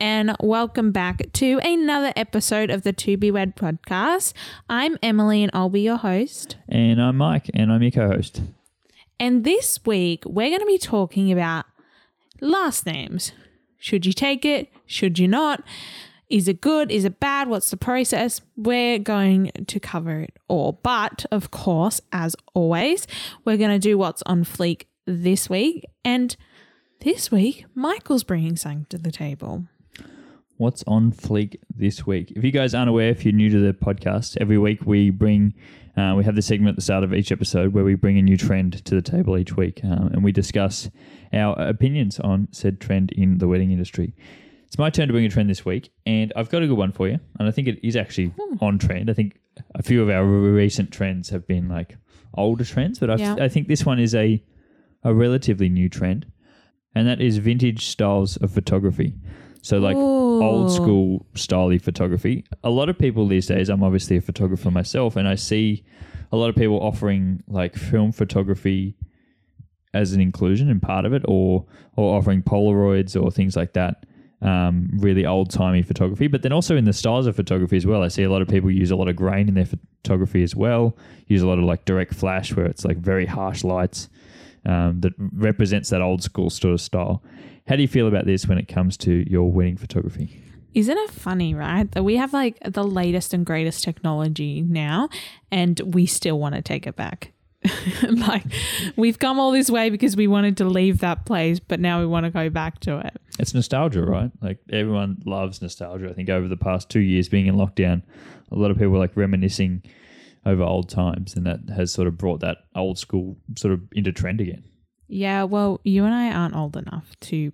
and welcome back to another episode of the To Be Wed podcast. I'm Emily and I'll be your host. And I'm Mike and I'm your co-host. And this week we're going to be talking about last names. Should you take it? Should you not? Is it good? Is it bad? What's the process? We're going to cover it all. But, of course, as always, we're going to do what's on fleek this week. And this week, Michael's bringing something to the table. What's on fleek this week? If you guys aren't aware, if you're new to the podcast, every week we bring, we have the segment at the start of each episode where we bring a new trend to the table each week. And we discuss our opinions on said trend in the wedding industry. It's my turn to bring a trend this week, and I've got a good one for you, and I think it is actually on trend. I think a few of our recent trends have been like older trends, but I think this one is a relatively new trend, and that is vintage styles of photography. So like old school style-y photography. A lot of people these days, I'm obviously a photographer myself, and I see a lot of people offering like film photography as an inclusion and part of it, or offering Polaroids or things like that. Really old-timey photography, but then also in the styles of photography as well. I see a lot of people use a lot of grain in their photography as well, use a lot of like direct flash where it's like very harsh lights that represents that old school sort of style. How do you feel about this when it comes to your wedding photography? Isn't it funny, right, that we have like the latest and greatest technology now and we still want to take it back? Like we've come all this way because we wanted to leave that place, but now we want to go back to it. It's nostalgia, right? Like everyone loves nostalgia. I think over the past 2 years being in lockdown, a lot of people are like reminiscing over old times, and that has sort of brought that old school sort of into trend again. Yeah, well, you and I aren't old enough to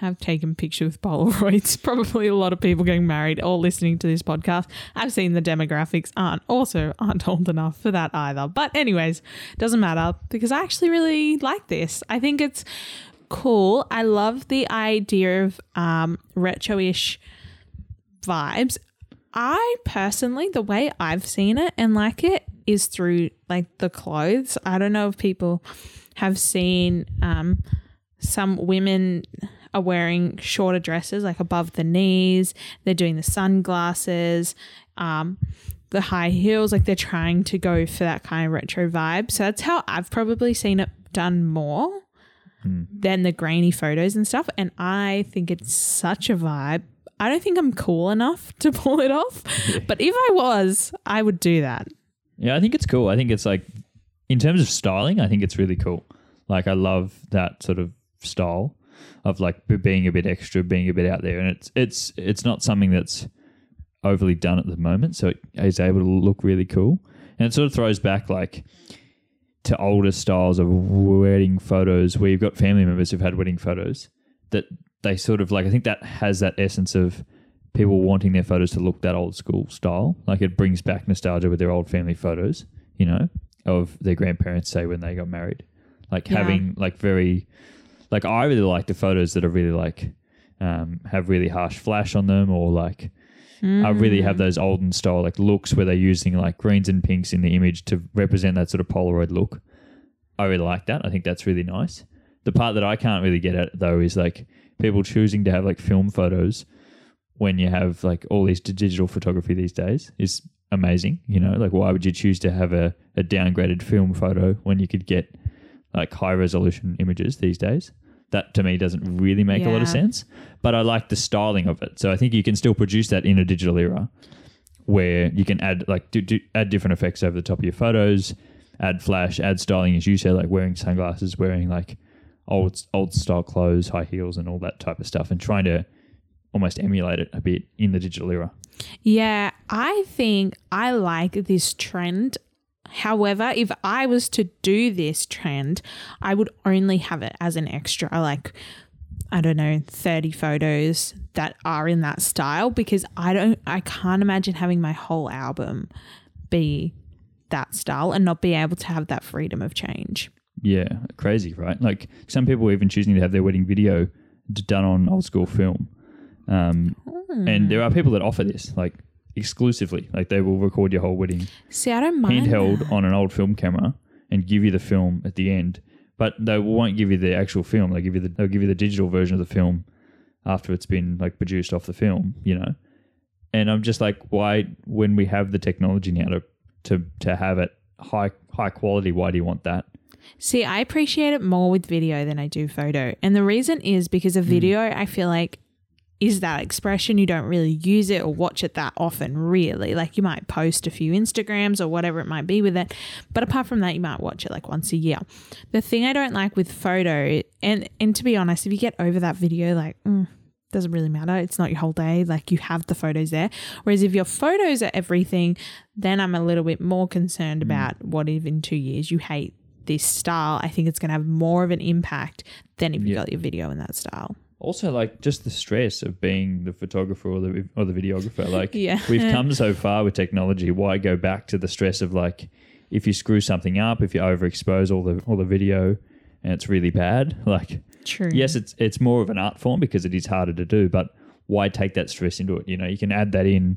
have taken pictures with Polaroids. Probably a lot of people getting married or listening to this podcast, I've seen the demographics aren't old enough for that either. But anyways, doesn't matter because I actually really like this. I think it's cool. I love the idea of retro-ish vibes. I personally, the way I've seen it and like it is through like the clothes. I don't know if people have seen some women are wearing shorter dresses like above the knees. They're doing the sunglasses, the high heels, like they're trying to go for that kind of retro vibe. So that's how I've probably seen it done more than the grainy photos and stuff. And I think it's such a vibe. I don't think I'm cool enough to pull it off, but if I was, I would do that. Yeah, I think it's cool. I think it's like in terms of styling, I think it's really cool. Like I love that sort of style of like being a bit extra, being a bit out there, and it's not something that's overly done at the moment, so it is able to look really cool. And it sort of throws back like to older styles of wedding photos where you've got family members who've had wedding photos that they sort of like, I think that has that essence of people wanting their photos to look that old school style. Like it brings back nostalgia with their old family photos, you know, of their grandparents, say, when they got married. Like having like very, like I really like the photos that are really like have really harsh flash on them, or like I really have those olden style like looks where they're using like greens and pinks in the image to represent that sort of Polaroid look. I really like that. I think that's really nice. The part that I can't really get at though is like people choosing to have like film photos when you have like all these digital photography these days is amazing. You know, like why would you choose to have a downgraded film photo when you could get like high resolution images these days? That to me doesn't really make a lot of sense, but I like the styling of it. So I think you can still produce that in a digital era where you can add like add different effects over the top of your photos, add flash, add styling, as you said, like wearing sunglasses, wearing like old style clothes, high heels and all that type of stuff, and trying to almost emulate it a bit in the digital era. Yeah, I think I like this trend. However, if I was to do this trend, I would only have it as an extra, like, I don't know, 30 photos that are in that style, because I can't imagine having my whole album be that style and not be able to have that freedom of change. Yeah, crazy, right? Like some people are even choosing to have their wedding video done on old school film. And there are people that offer this, like, exclusively, like they will record your whole wedding. See, I don't mind handheld that. On an old film camera, and give you the film at the end, but they won't give you the actual film. They'll give you the digital version of the film after it's been like produced off the film, you know. And I'm just like, why, when we have the technology now to have it high quality, why do you want that? See, I appreciate it more with video than I do photo. And the reason is because a video, I feel like, is that expression. You don't really use it or watch it that often, really. Like, you might post a few Instagrams or whatever it might be with it. But apart from that, you might watch it like once a year. The thing I don't like with photo, and to be honest, if you get over that video, like, doesn't really matter. It's not your whole day. Like, you have the photos there. Whereas if your photos are everything, then I'm a little bit more concerned about what if in 2 years you hate this style. I think it's going to have more of an impact than if you got your video in that style. Also, like, just the stress of being the photographer or the videographer. Like, we've come so far with technology. Why go back to the stress of, like, if you screw something up, if you overexpose all the video and it's really bad? Like, true. Yes, it's more of an art form because it is harder to do, but why take that stress into it? You know, you can add that in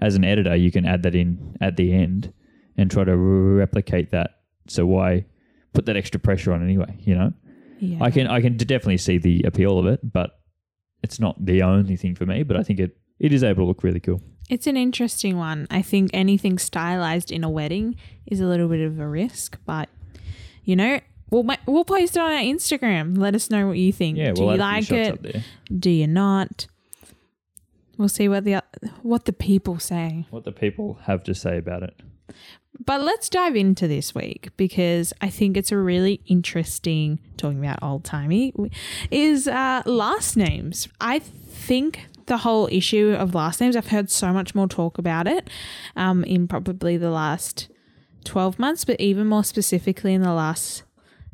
as an editor. You can add that in at the end and try to replicate that. So why put that extra pressure on anyway, you know? Yeah. I can definitely see the appeal of it, but it's not the only thing for me, but I think it is able to look really cool. It's an interesting one. I think anything stylized in a wedding is a little bit of a risk, but, you know, we'll post it on our Instagram. Let us know what you think. Yeah, do you like it? Do you not? We'll see what the people say. What the people have to say about it. But let's dive into this week, because I think it's a really interesting, talking about old-timey, is last names. I think the whole issue of last names, I've heard so much more talk about it in probably the last 12 months, but even more specifically in the last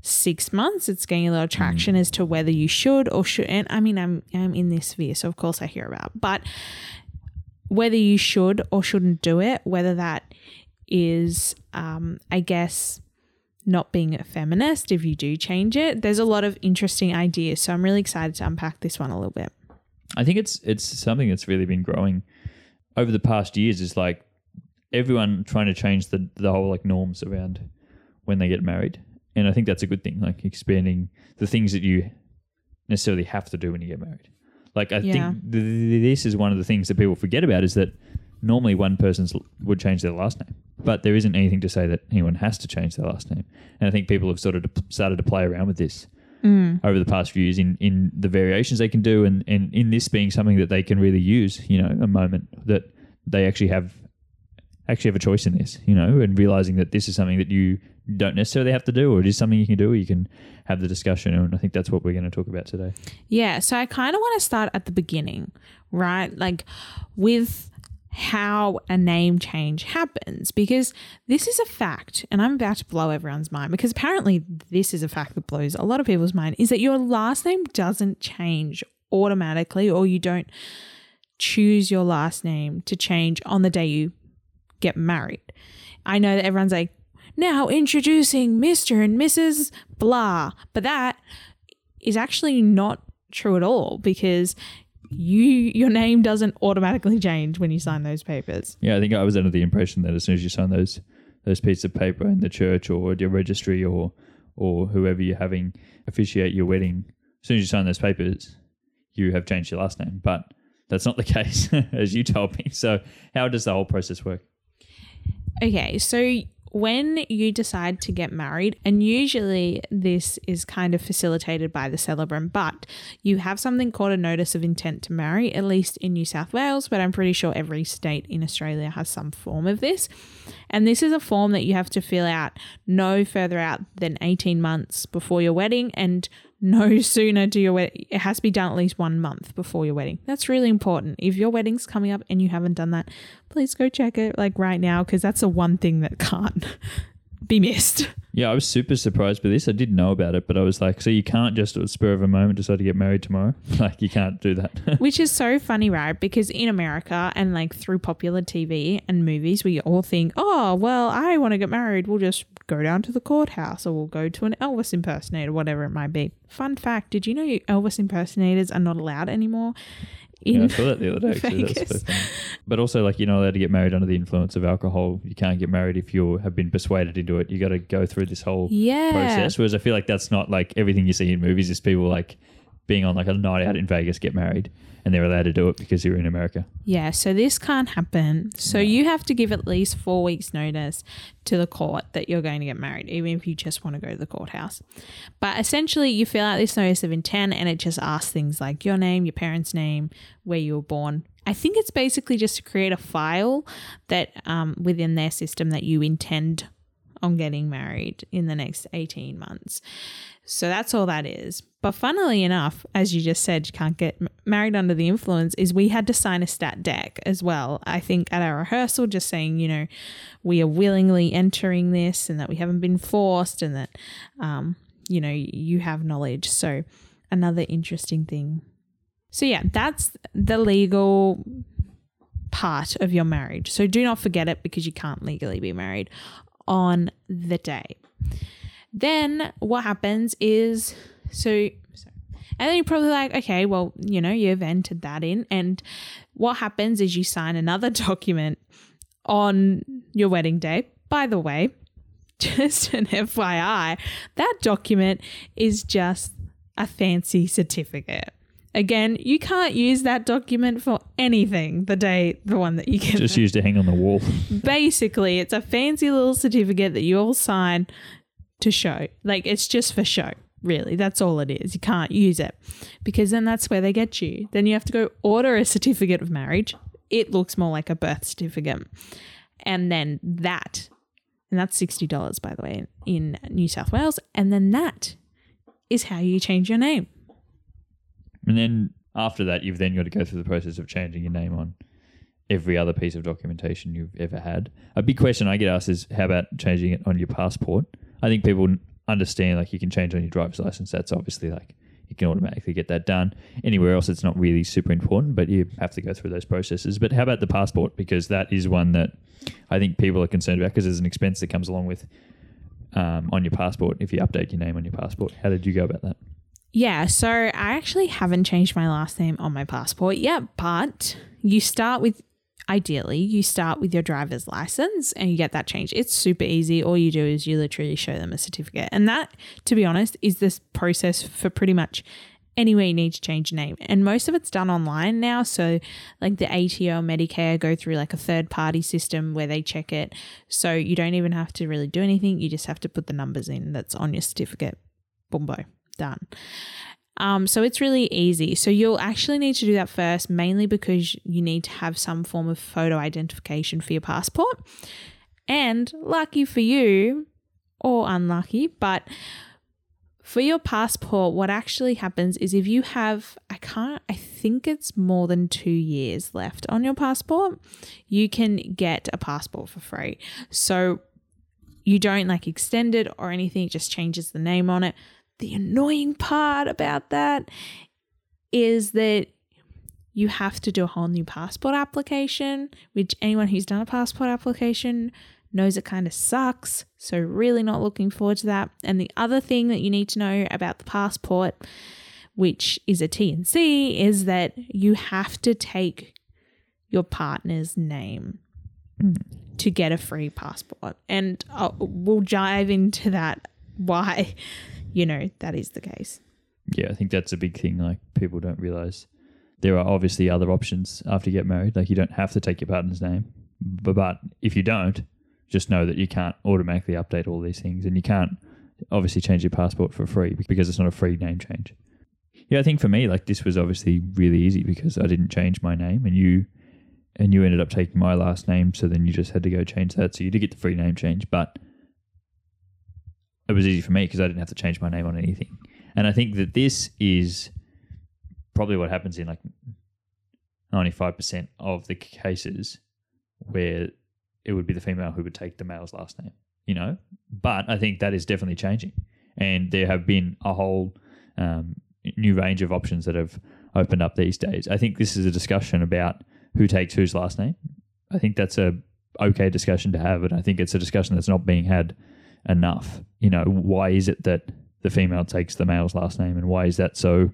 6 months, it's getting a little traction as to whether you should or shouldn't. I mean, I'm in this sphere, so of course I hear about it. But whether you should or shouldn't do it, whether that is, I guess, not being a feminist if you do change it. There's a lot of interesting ideas, so I'm really excited to unpack this one a little bit. I think it's something that's really been growing over the past years, is like everyone trying to change the whole like norms around when they get married. And I think that's a good thing, like expanding the things that you necessarily have to do when you get married. Like, I think this is one of the things that people forget about, is that normally one person would change their last name, but there isn't anything to say that anyone has to change their last name. And I think people have sort of started to play around with this over the past few years in the variations they can do, and in this being something that they can really use, you know, a moment that they actually have a choice in this, you know, and realizing that this is something that you don't necessarily have to do, or it is something you can do, or you can have the discussion. And I think that's what we're going to talk about today. Yeah. So I kind of want to start at the beginning, right? Like, with how a name change happens, because this is a fact, and I'm about to blow everyone's mind, because apparently this is a fact that blows a lot of people's mind, is that your last name doesn't change automatically, or you don't choose your last name to change on the day you get married. I know that everyone's like, now introducing Mr. and Mrs. Blah, but that is actually not true at all, because your name doesn't automatically change when you sign those papers. Yeah, I think I was under the impression that as soon as you sign those pieces of paper in the church or your registry or whoever you're having officiate your wedding, as soon as you sign those papers, you have changed your last name. But that's not the case, as you told me. So how does the whole process work? Okay, so when you decide to get married, and usually this is kind of facilitated by the celebrant, but you have something called a notice of intent to marry, at least in New South Wales, but I'm pretty sure every state in Australia has some form of this. And this is a form that you have to fill out no further out than 18 months before your wedding, and no sooner do your wedding. It has to be done at least 1 month before your wedding. That's really important. If your wedding's coming up and you haven't done that, please go check it like right now, because that's the one thing that can't be missed. Yeah, I was super surprised by this. I didn't know about it, but I was like, so you can't just at the spur of a moment decide to get married tomorrow? Like, you can't do that. Which is so funny, right? Because in America and like through popular TV and movies, we all think, oh, well, I want to get married. We'll just go down to the courthouse, or we'll go to an Elvis impersonator, whatever it might be. Fun fact, did you know Elvis impersonators are not allowed anymore? Yeah, I saw that the other day, actually. That's so funny. But also, like, you're not allowed to get married under the influence of alcohol. You can't get married if you have been persuaded into it. You got to go through this whole process. Whereas I feel like that's not like everything you see in movies is people like being on like a night out in Vegas, get married, and they're allowed to do it because you're in America. Yeah, so this can't happen. So you have to give at least 4 weeks notice to the court that you're going to get married, even if you just want to go to the courthouse. But essentially you fill out this notice of intent and it just asks things like your name, your parents' name, where you were born. I think it's basically just to create a file that within their system that you intend on getting married in the next 18 months. So that's all that is. But funnily enough, as you just said, you can't get married under the influence, is we had to sign a stat deck as well. I think at our rehearsal, just saying, you know, we are willingly entering this and that we haven't been forced and that, you know, you have knowledge. So another interesting thing. So yeah, that's the legal part of your marriage. So do not forget it because you can't legally be married on the day. Then what happens is, and then you're probably like, okay, well, you know, you've entered that in. And what happens is you sign another document on your wedding day. By the way, just an FYI, that document is just a fancy certificate. Again, you can't use that document for anything the day, the one that you get. Just used to hang on the wall. Basically, it's a fancy little certificate that you all sign to show. Like, it's just for show, really. That's all it is. You can't use it because then that's where they get you. Then you have to go order a certificate of marriage. It looks more like a birth certificate. And then that, and that's $60, by the way, in New South Wales. And then that is how you change your name. And then after that, you've then got to go through the process of changing your name on every other piece of documentation you've ever had. A big question I get asked is, how about changing it on your passport? I think people understand, like, you can change on your driver's license. That's obviously, like, you can automatically get that done. Anywhere else, it's not really super important, but you have to go through those processes. But how about the passport? Because that is one that I think people are concerned about because there's an expense that comes along with on your passport if you update your name on your passport. How did you go about that? Yeah, so I actually haven't changed my last name on my passport yet, but you start with, ideally, you start with your driver's license and you get that changed. It's super easy. All you do is you literally show them a certificate. And that, to be honest, is this process for pretty much anywhere you need to change your name. And most of it's done online now. So like the ATO, Medicare go through like a third party system where they check it. So you don't even have to really do anything. You just have to put the numbers in that's on your certificate. Boombo. Done. So it's really easy. So you'll actually need to do that first, mainly because you need to have some form of photo identification for your passport. And lucky for you, or unlucky, but for your passport, what actually happens is if you have, I think it's more than 2 years left on your passport, you can get a passport for free. So you don't like extend it or anything, it just changes the name on it. The annoying part about that is that you have to do a whole new passport application, which anyone who's done a passport application knows it kind of sucks. So really not looking forward to that. And the other thing that you need to know about the passport, which is a T&C, is that you have to take your partner's name to get a free passport. And we'll dive into that, why, you know, that is the case. Yeah, I think that's a big thing. Like, people don't realise there are obviously other options after you get married. Like, you don't have to take your partner's name. But if you don't, just know that you can't automatically update all these things and you can't obviously change your passport for free because it's not a free name change. Yeah, I think for me, like, this was obviously really easy because I didn't change my name and you ended up taking my last name, so then you just had to go change that. So you did get the free name change, but it was easy for me because I didn't have to change my name on anything. And I think that this is probably what happens in like 95% of the cases where it would be the female who would take the male's last name, you know. But I think that is definitely changing. And there have been a whole new range of options that have opened up these days. I think this is a discussion about who takes whose last name. I think that's a okay discussion to have, and I think it's a discussion that's not being had enough. You know, why is it that the female takes the male's last name, and why is that so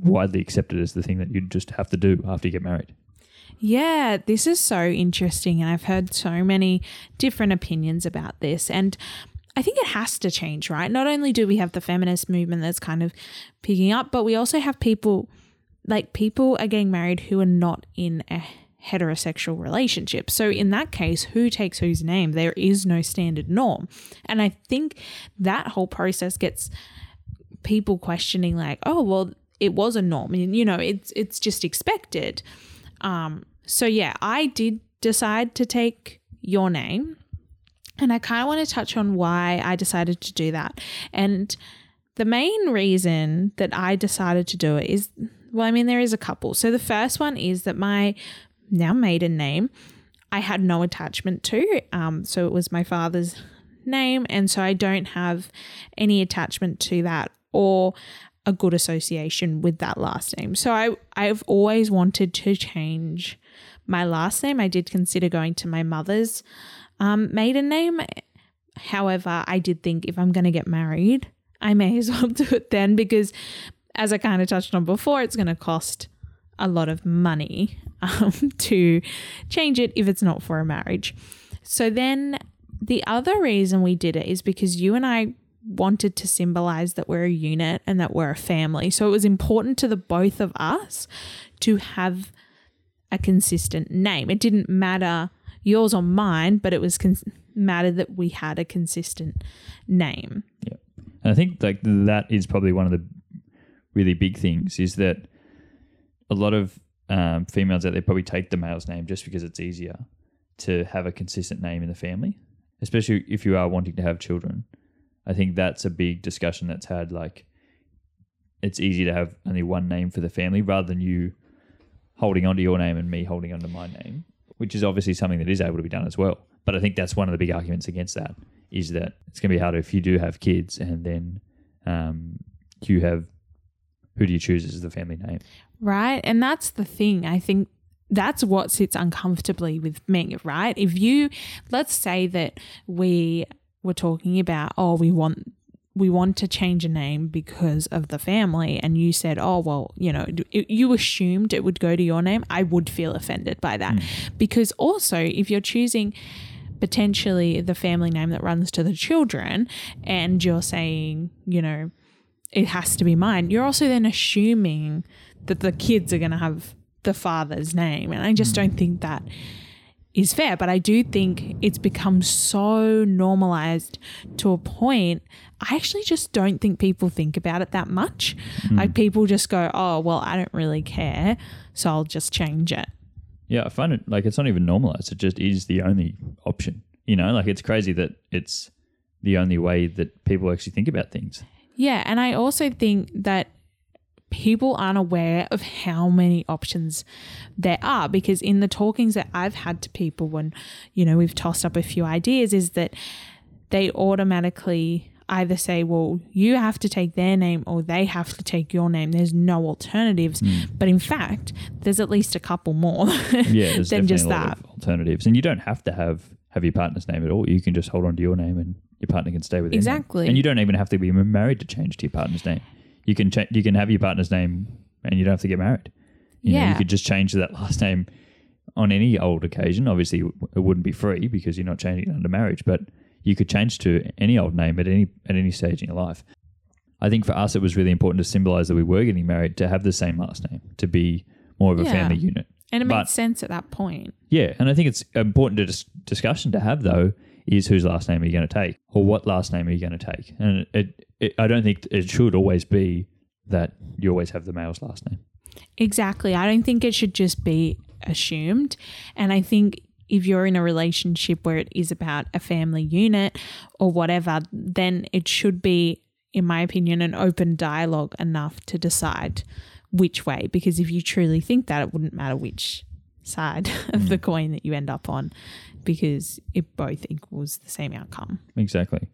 widely accepted as the thing that you just have to do after you get married? Yeah, this is so interesting, and I've heard so many different opinions about this, and I think it has to change, right? Not only do we have the feminist movement that's kind of picking up, but we also have people are getting married who are not in a heterosexual relationship. So in that case, who takes whose name? There is no standard norm. And I think that whole process gets people questioning like, oh, well, it was a norm. You know, it's just expected. So yeah, I did decide to take your name. And I kind of want to touch on why I decided to do that. And the main reason that I decided to do it is, well, I mean, there is a couple. So the first one is that my now maiden name, I had no attachment to. So it was my father's name. And so I don't have any attachment to that or a good association with that last name. So I've always wanted to change my last name. I did consider going to my mother's maiden name. However, I did think if I'm going to get married, I may as well do it then, because as I kind of touched on before, it's going to cost a lot of money to change it if it's not for a marriage. So then the other reason we did it is because you and I wanted to symbolize that we're a unit and that we're a family. So it was important to the both of us to have a consistent name. It didn't matter yours or mine, but it was mattered that we had a consistent name. Yeah, and I think like that is probably one of the really big things is that a lot of females out there probably take the male's name just because it's easier to have a consistent name in the family, especially if you are wanting to have children. I think that's a big discussion that's had, like it's easy to have only one name for the family rather than you holding onto your name and me holding onto my name, which is obviously something that is able to be done as well. But I think that's one of the big arguments against that is that it's going to be harder if you do have kids and then you have, who do you choose as the family name? Right. And that's the thing. I think that's what sits uncomfortably with me, right? If you, let's say that we were talking about, oh, we want to change a name because of the family, and you said, oh, well, you know, you assumed it would go to your name, I would feel offended by that. Because also if you're choosing potentially the family name that runs to the children and you're saying, you know, it has to be mine, you're also then assuming that the kids are going to have the father's name. And I just don't think that is fair. But I do think it's become so normalized to a point, I actually just don't think people think about it that much. Like people just go, oh, well, I don't really care, so I'll just change it. Yeah, I find it like it's not even normalized. It just is the only option. You know, like it's crazy that it's the only way that people actually think about things. Yeah, and I also think that people aren't aware of how many options there are, because in the talkings that I've had to people when, you know, we've tossed up a few ideas is that they automatically either say, well, you have to take their name or they have to take your name. There's no alternatives. But in fact, there's at least a couple more there's than just that. Alternatives. And you don't have to have your partner's name at all. You can just hold on to your name and your partner can stay with it. Exactly. Name. And you don't even have to be married to change to your partner's name. You can you can have your partner's name and you don't have to get married. You know, you could just change that last name on any old occasion. Obviously, it wouldn't be free because you're not changing it under marriage, but you could change to any old name at any stage in your life. I think for us, it was really important to symbolise that we were getting married, to have the same last name, to be more of a family unit. And it made sense at that point. Yeah, and I think it's important discussion to have, though, is whose last name are you going to take, or what last name are you going to take? And I don't think it should always be that you always have the male's last name. Exactly. I don't think it should just be assumed. And I think if you're in a relationship where it is about a family unit or whatever, then it should be, in my opinion, an open dialogue enough to decide which way, because if you truly think that, it wouldn't matter which side of the coin that you end up on, because it both equals the same outcome. Exactly.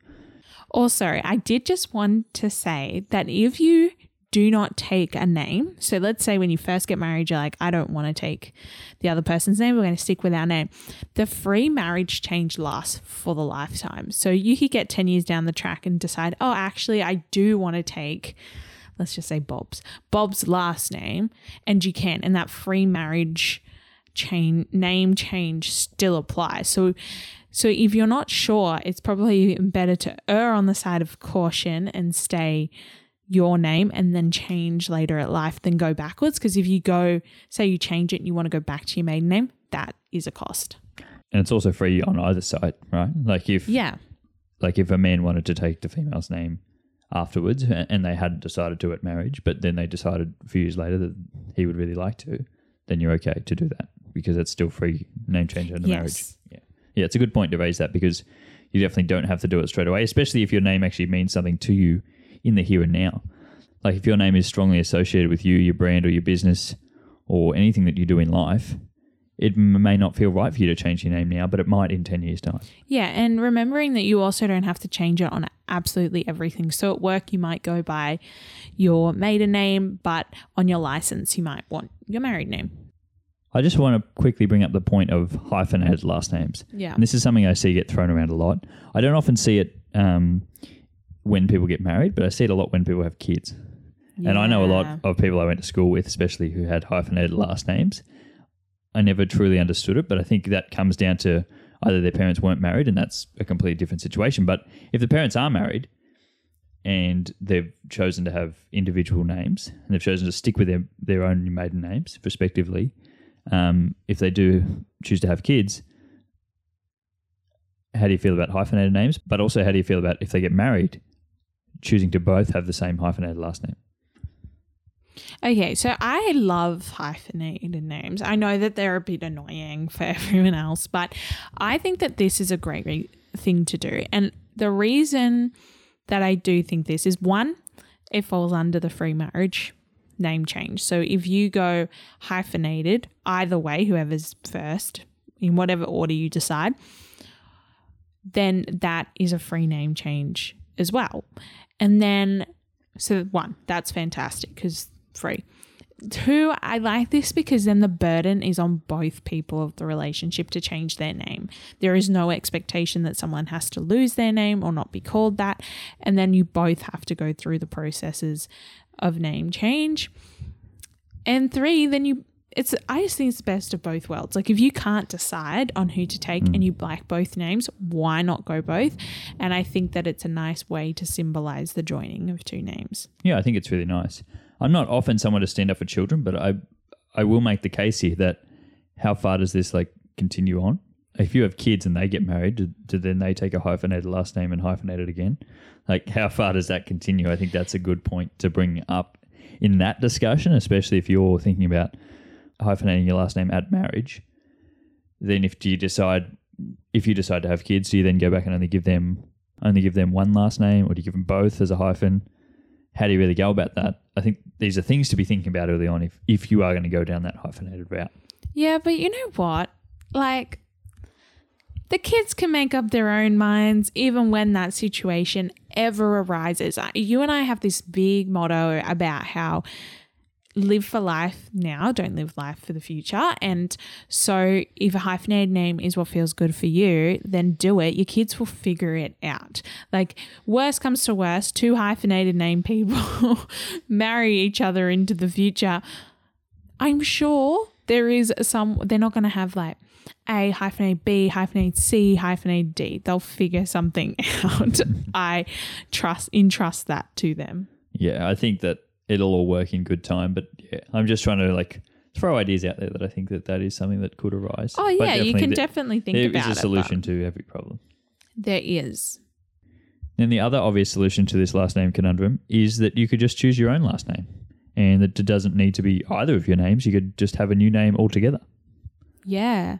Also, I did just want to say that if you do not take a name, so let's say when you first get married, you're like, I don't want to take the other person's name, we're going to stick with our name. The free marriage change lasts for the lifetime. So you could get 10 years down the track and decide, oh, actually, I do want to take, let's just say Bob's last name, and you can. And that free marriage name change still applies. So So if you're not sure, it's probably better to err on the side of caution and stay your name and then change later at life than go backwards. Because if you go, say you change it and you want to go back to your maiden name, that is a cost. And it's also free on either side, right? Like if if a man wanted to take the female's name afterwards and they hadn't decided to at marriage, but then they decided a few years later that he would really like to, then you're okay to do that because it's still free name change under marriage. Yeah, it's a good point to raise that because you definitely don't have to do it straight away, especially if your name actually means something to you in the here and now. Like if your name is strongly associated with you, your brand or your business or anything that you do in life, it may not feel right for you to change your name now, but it might in 10 years' time. Yeah, and remembering that you also don't have to change it on absolutely everything. So at work, you might go by your maiden name, but on your license, you might want your married name. I just want to quickly bring up the point of hyphenated last names. Yeah. And this is something I see get thrown around a lot. I don't often see it when people get married, but I see it a lot when people have kids. Yeah. And I know a lot of people I went to school with, especially who had hyphenated last names. I never truly understood it, but I think that comes down to either their parents weren't married, and that's a completely different situation. But if the parents are married and they've chosen to have individual names and they've chosen to stick with their own maiden names, respectively, if they do choose to have kids, how do you feel about hyphenated names? But also, how do you feel about if they get married, choosing to both have the same hyphenated last name? Okay, so I love hyphenated names. I know that they're a bit annoying for everyone else, but I think that this is a great thing to do. And the reason that I do think this is, one, it falls under the free marriage name change. So if you go hyphenated, either way, whoever's first, in whatever order you decide, then that is a free name change as well. And then, so one, that's fantastic because free. Two, I like this because then the burden is on both people of the relationship to change their name. There is no expectation that someone has to lose their name or not be called that. And then you both have to go through the processes of name change. And three, then I just think it's the best of both worlds. Like if you can't decide on who to take and you like both names, why not go both? And I think that it's a nice way to symbolize the joining of two names. Yeah, I think it's really nice. I'm not often someone to stand up for children, but I will make the case here that how far does this like continue on? If you have kids and they get married, do then they take a hyphenated last name and hyphenate it again? Like how far does that continue? I think that's a good point to bring up in that discussion, especially if you're thinking about hyphenating your last name at marriage. Then if you decide to have kids, do you then go back and only give them one last name, or do you give them both as a hyphen? How do you really go about that? I think these are things to be thinking about early on if you are going to go down that hyphenated route. Yeah, but you know what? Like the kids can make up their own minds even when that situation ever arises. You and I have this big motto about how live for life now, don't live life for the future. And so if a hyphenated name is what feels good for you, then do it. Your kids will figure it out. Like worst comes to worst, two hyphenated name people marry each other into the future. I'm sure they're not going to have like A hyphenate B hyphenate C hyphenate D. They'll figure something out. I entrust that to them. Yeah, I think that it'll all work in good time. But yeah, I'm just trying to like throw ideas out there that I think that is something that could arise. Oh yeah, you can definitely think about it. There is a solution to every problem. There is. Then the other obvious solution to this last name conundrum is that you could just choose your own last name and that it doesn't need to be either of your names. You could just have a new name altogether. Yeah.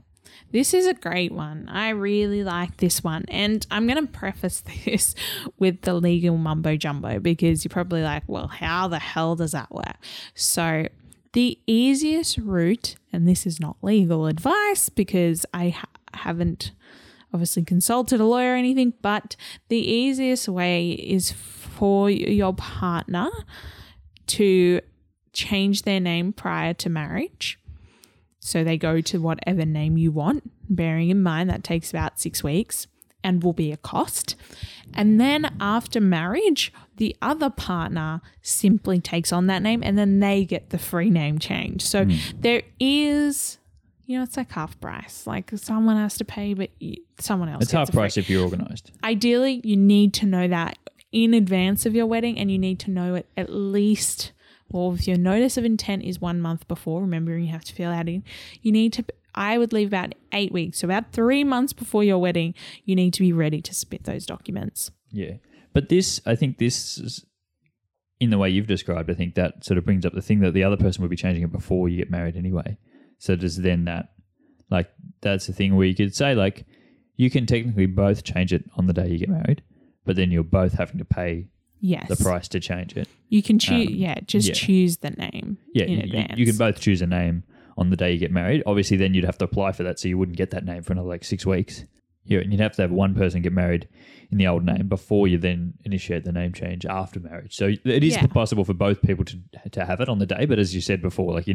This is a great one. I really like this one. And I'm going to preface this with the legal mumbo jumbo because you're probably like, well, how the hell does that work? So the easiest route, and this is not legal advice because I haven't obviously consulted a lawyer or anything, but the easiest way is for your partner to change their name prior to marriage. So they go to whatever name you want, bearing in mind that takes about 6 weeks and will be a cost. And then after marriage, the other partner simply takes on that name and then they get the free name change. So there is, you know, it's like half price. Like someone has to pay, but someone else. It's half price if you're organised. Ideally, you need to know that in advance of your wedding, and you need to know it at least, well, if your notice of intent is 1 month before, remembering you have to fill out in, you need to, I would leave about 8 weeks, so about 3 months before your wedding, you need to be ready to submit those documents. Yeah. But this, I think this is, in the way you've described, I think that sort of brings up the thing that the other person would be changing it before you get married anyway. So does then that, like, that's the thing where you could say, like, you can technically both change it on the day you get married, but then you're both having to pay the price to change it. You can choose, choose the name in advance. You can both choose a name on the day you get married. Obviously, then you'd have to apply for that, so you wouldn't get that name for another, like, 6 weeks. You'd have to have one person get married in the old name before you then initiate the name change after marriage. So it is possible for both people to have it on the day, but as you said before, like, you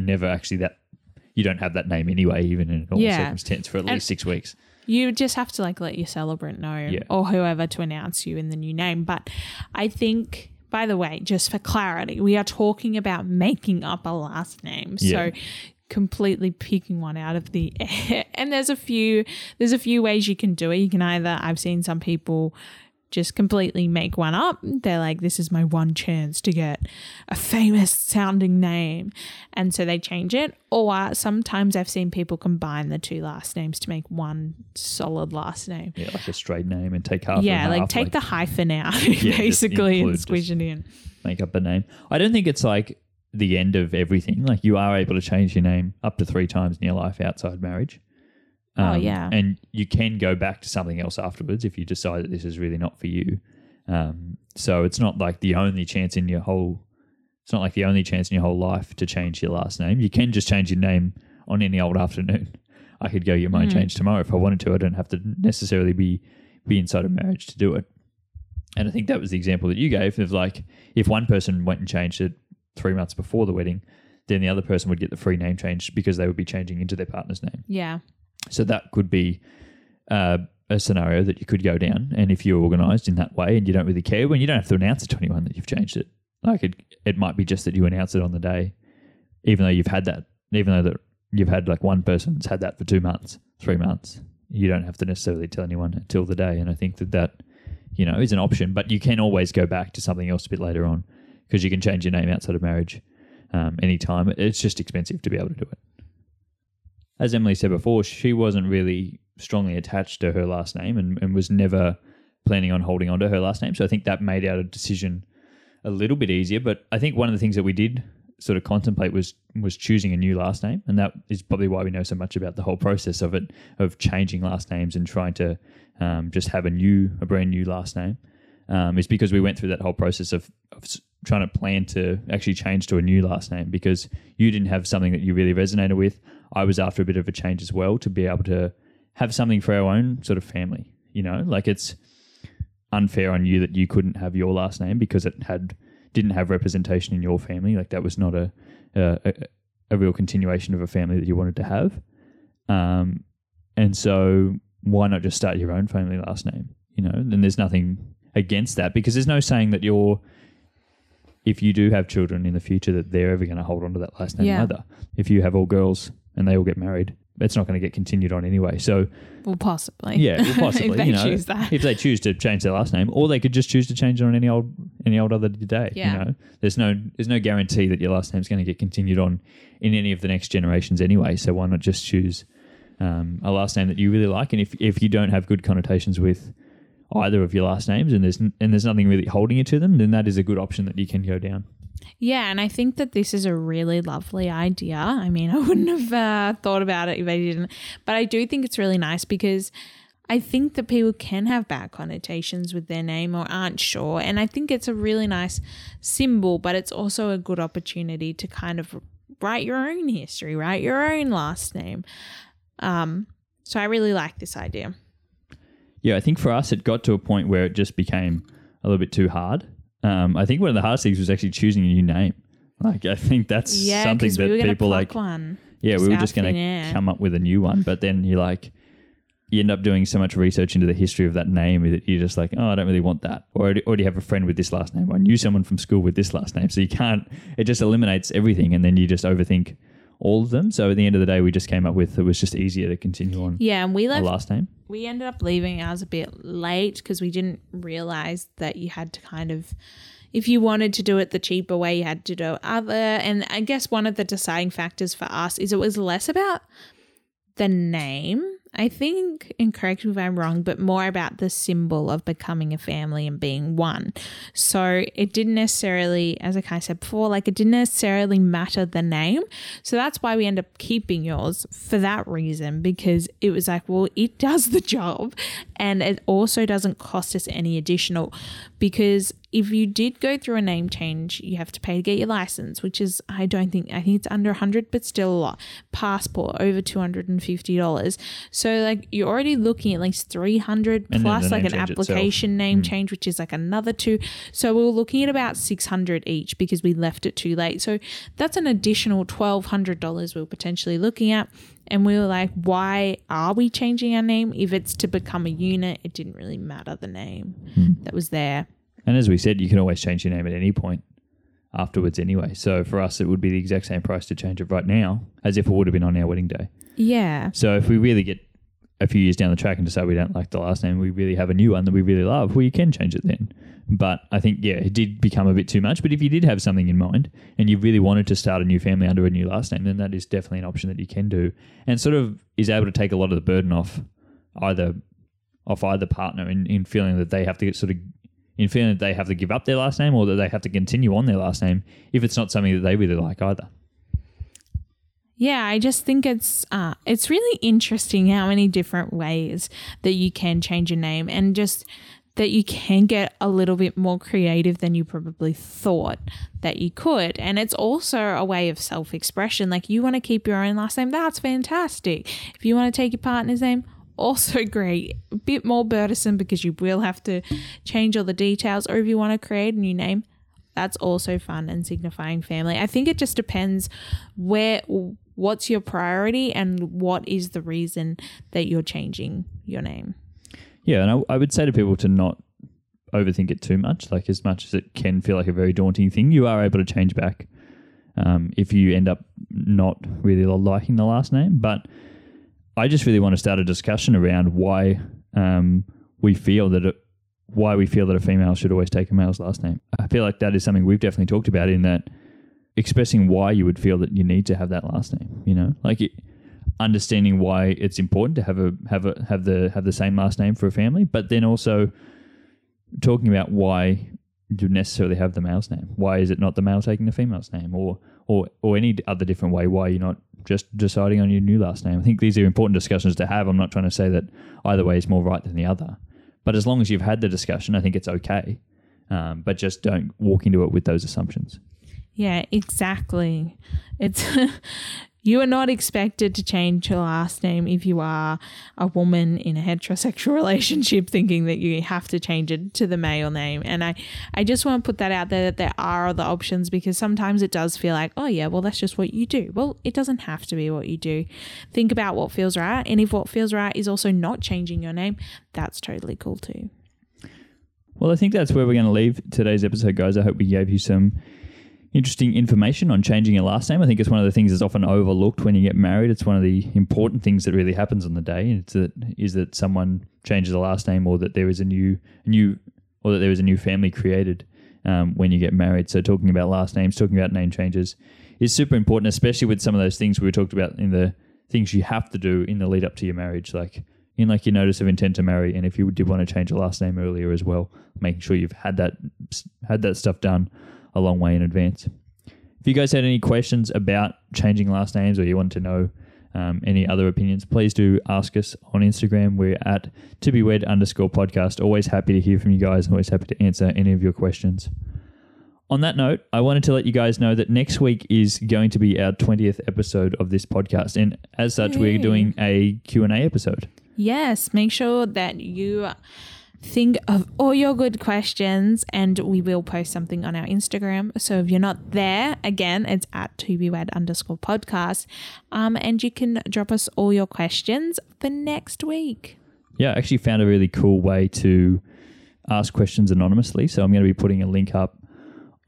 don't have that name anyway, even in a normal circumstance, for at least 6 weeks. You just have to, like, let your celebrant know or whoever to announce you in the new name. But I think, by the way, just for clarity, we are talking about making up a last name. Yeah. So completely picking one out of the air. And there's a few ways you can do it. You can either, I've seen some people just completely make one up. They're like, this is my one chance to get a famous sounding name, and so they change it. Or sometimes I've seen people combine the two last names to make one solid last name. Yeah, like a straight name and take half. Yeah, like half, take the hyphen out basically and squish it in. Make up a name. I don't think it's like the end of everything. Like, you are able to change your name up to 3 times in your life outside marriage. And you can go back to something else afterwards if you decide that this is really not for you. So it's not like the only chance in your whole life to change your last name. You can just change your name on any old afternoon. I could go get mine changed tomorrow if I wanted to. I don't have to necessarily be inside of marriage to do it. And I think that was the example that you gave of, like, if one person went and changed it 3 months before the wedding, then the other person would get the free name change because they would be changing into their partner's name. Yeah. So that could be a scenario that you could go down, and if you're organised in that way and you don't really care, when you don't have to announce it to anyone that you've changed it. Like, it might be just that you announce it on the day, even though you've had, like, one person's had that for 2 months, 3 months. You don't have to necessarily tell anyone until the day, and I think that you know, is an option, but you can always go back to something else a bit later on because you can change your name outside of marriage anytime. It's just expensive to be able to do it. As Emily said before, she wasn't really strongly attached to her last name and was never planning on holding on to her last name. So I think that made our decision a little bit easier. But I think one of the things that we did sort of contemplate was choosing a new last name. And that is probably why we know so much about the whole process of it, of changing last names and trying to just have a brand new last name. Is because we went through that whole process of trying to plan to actually change to a new last name because you didn't have something that you really resonated with. I was after a bit of a change as well to be able to have something for our own sort of family, you know, like it's unfair on you that you couldn't have your last name because it didn't have representation in your family. Like that was not a real continuation of a family that you wanted to have. And so why not just start your own family last name, you know, and there's nothing against that because there's no saying that if you do have children in the future that they're ever going to hold on to that last name either. If you have all girls and they all get married, it's not going to get continued on anyway. So, well, possibly. Yeah, well, possibly. If they choose that. If they choose to change their last name, or they could just choose to change it on any old other day. Yeah. You know? There's no guarantee that your last name's going to get continued on in any of the next generations anyway. So why not just choose a last name that you really like? And if you don't have good connotations with either of your last names and there's nothing really holding you to them, then that is a good option that you can go down. Yeah, and I think that this is a really lovely idea. I mean, I wouldn't have thought about it if I didn't, but I do think it's really nice because I think that people can have bad connotations with their name or aren't sure, and I think it's a really nice symbol, but it's also a good opportunity to kind of write your own history, write your own last name. So I really like this idea. Yeah, I think for us it got to a point where it just became a little bit too hard. I think one of the hardest things was actually choosing a new name. Like I think that's something that people like. Yeah, we were just going to come up with a new one, but then you end up doing so much research into the history of that name that you're just like, oh, I don't really want that. Or I already have a friend with this last name. Or I knew someone from school with this last name. So you can't. It just eliminates everything, and then you just overthink all of them. So at the end of the day, we just came up with it was just easier to continue on. Yeah, and we left our last name. We ended up leaving ours a bit late because we didn't realize that you had to kind of, if you wanted to do it the cheaper way, you had to do other. And I guess one of the deciding factors for us is it was less about the name, I think, and correct me if I'm wrong, but more about the symbol of becoming a family and being one. So it didn't necessarily, as I kind of said before, like it didn't necessarily matter the name. So that's why we end up keeping yours for that reason, because it was like, well, it does the job and it also doesn't cost us any additional, because if you did go through a name change, you have to pay to get your license, which is, I think it's under 100, but still a lot. Passport, over $250. So like you're already looking at least 300 plus like an application name change, which is like another 2. So we were looking at about 600 each because we left it too late. So that's an additional $1,200 we were potentially looking at. And we were like, why are we changing our name? If it's to become a unit, it didn't really matter the name that was there. And as we said, you can always change your name at any point afterwards anyway. So for us, it would be the exact same price to change it right now as if it would have been on our wedding day. Yeah. So if we really get a few years down the track and decide we don't like the last name, we really have a new one that we really love, well, you can change it then. But I think, yeah, it did become a bit too much. But if you did have something in mind and you really wanted to start a new family under a new last name, then that is definitely an option that you can do and sort of is able to take a lot of the burden off either partner in feeling that they have to give up their last name or that they have to continue on their last name if it's not something that they really like either. Yeah, I just think it's really interesting how many different ways that you can change your name and just that you can get a little bit more creative than you probably thought that you could. And it's also a way of self-expression. Like you want to keep your own last name, that's fantastic. If you want to take your partner's name, also great. A bit more burdensome because you will have to change all the details, or if you want to create a new name, that's also fun and signifying family. I think it just depends what's your priority and what is the reason that you're changing your name. Yeah, and I would say to people to not overthink it too much. Like as much as it can feel like a very daunting thing, you are able to change back if you end up not really liking the last name. But I just really want to start a discussion around why we feel that a female should always take a male's last name. I feel like that is something we've definitely talked about, in that expressing why you would feel that you need to have that last name, you know, like understanding why it's important to have the same last name for a family, but then also talking about why you necessarily have the male's name. Why is it not the male taking the female's name, or any other different way? Why you're not just deciding on your new last name. I think these are important discussions to have. I'm not trying to say that either way is more right than the other. But as long as you've had the discussion, I think it's okay. But just don't walk into it with those assumptions. Yeah, exactly. It's you are not expected to change your last name if you are a woman in a heterosexual relationship thinking that you have to change it to the male name. And I just want to put that out there, that there are other options, because sometimes it does feel like, oh yeah, well, that's just what you do. Well, it doesn't have to be what you do. Think about what feels right. And if what feels right is also not changing your name, that's totally cool too. Well, I think that's where we're going to leave today's episode, guys. I hope we gave you some interesting information on changing your last name. I think it's one of the things that's often overlooked when you get married. It's one of the important things that really happens on the day. Is that someone changes the last name, or that there is a new family created when you get married. So talking about last names, talking about name changes is super important, especially with some of those things we talked about in the things you have to do in the lead up to your marriage, like in like your notice of intent to marry, and if you did want to change your last name earlier as well, making sure you've had that stuff done a long way in advance. If you guys had any questions about changing last names, or you want to know any other opinions, please do ask us on Instagram. We're at tobewed_podcast. Always happy to hear from you guys, and always happy to answer any of your questions. On that note, I wanted to let you guys know that next week is going to be our 20th episode of this podcast, and as such, we're doing a Q&A episode. Yes, make sure that you think of all your good questions, and we will post something on our Instagram. So if you're not there, again, it's at tobewed_podcast. And you can drop us all your questions for next week. Yeah, I actually found a really cool way to ask questions anonymously. So I'm going to be putting a link up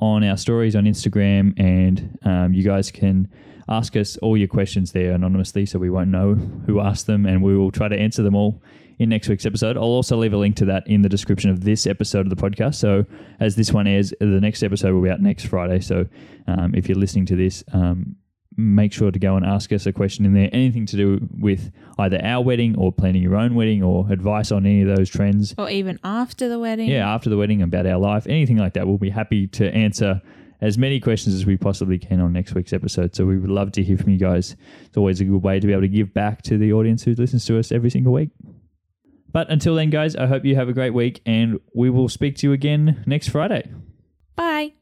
on our stories on Instagram, and you guys can Ask us all your questions there anonymously so we won't know who asked them, and we will try to answer them all in next week's episode. I'll also leave a link to that in the description of this episode of the podcast. So as this one airs, the next episode will be out next Friday. So if you're listening to this, make sure to go and ask us a question in there, anything to do with either our wedding or planning your own wedding or advice on any of those trends. Or even after the wedding. Yeah, after the wedding, about our life, anything like that. We'll be happy to answer as many questions as we possibly can on next week's episode. So we would love to hear from you guys. It's always a good way to be able to give back to the audience who listens to us every single week. But until then, guys, I hope you have a great week, and we will speak to you again next Friday. Bye.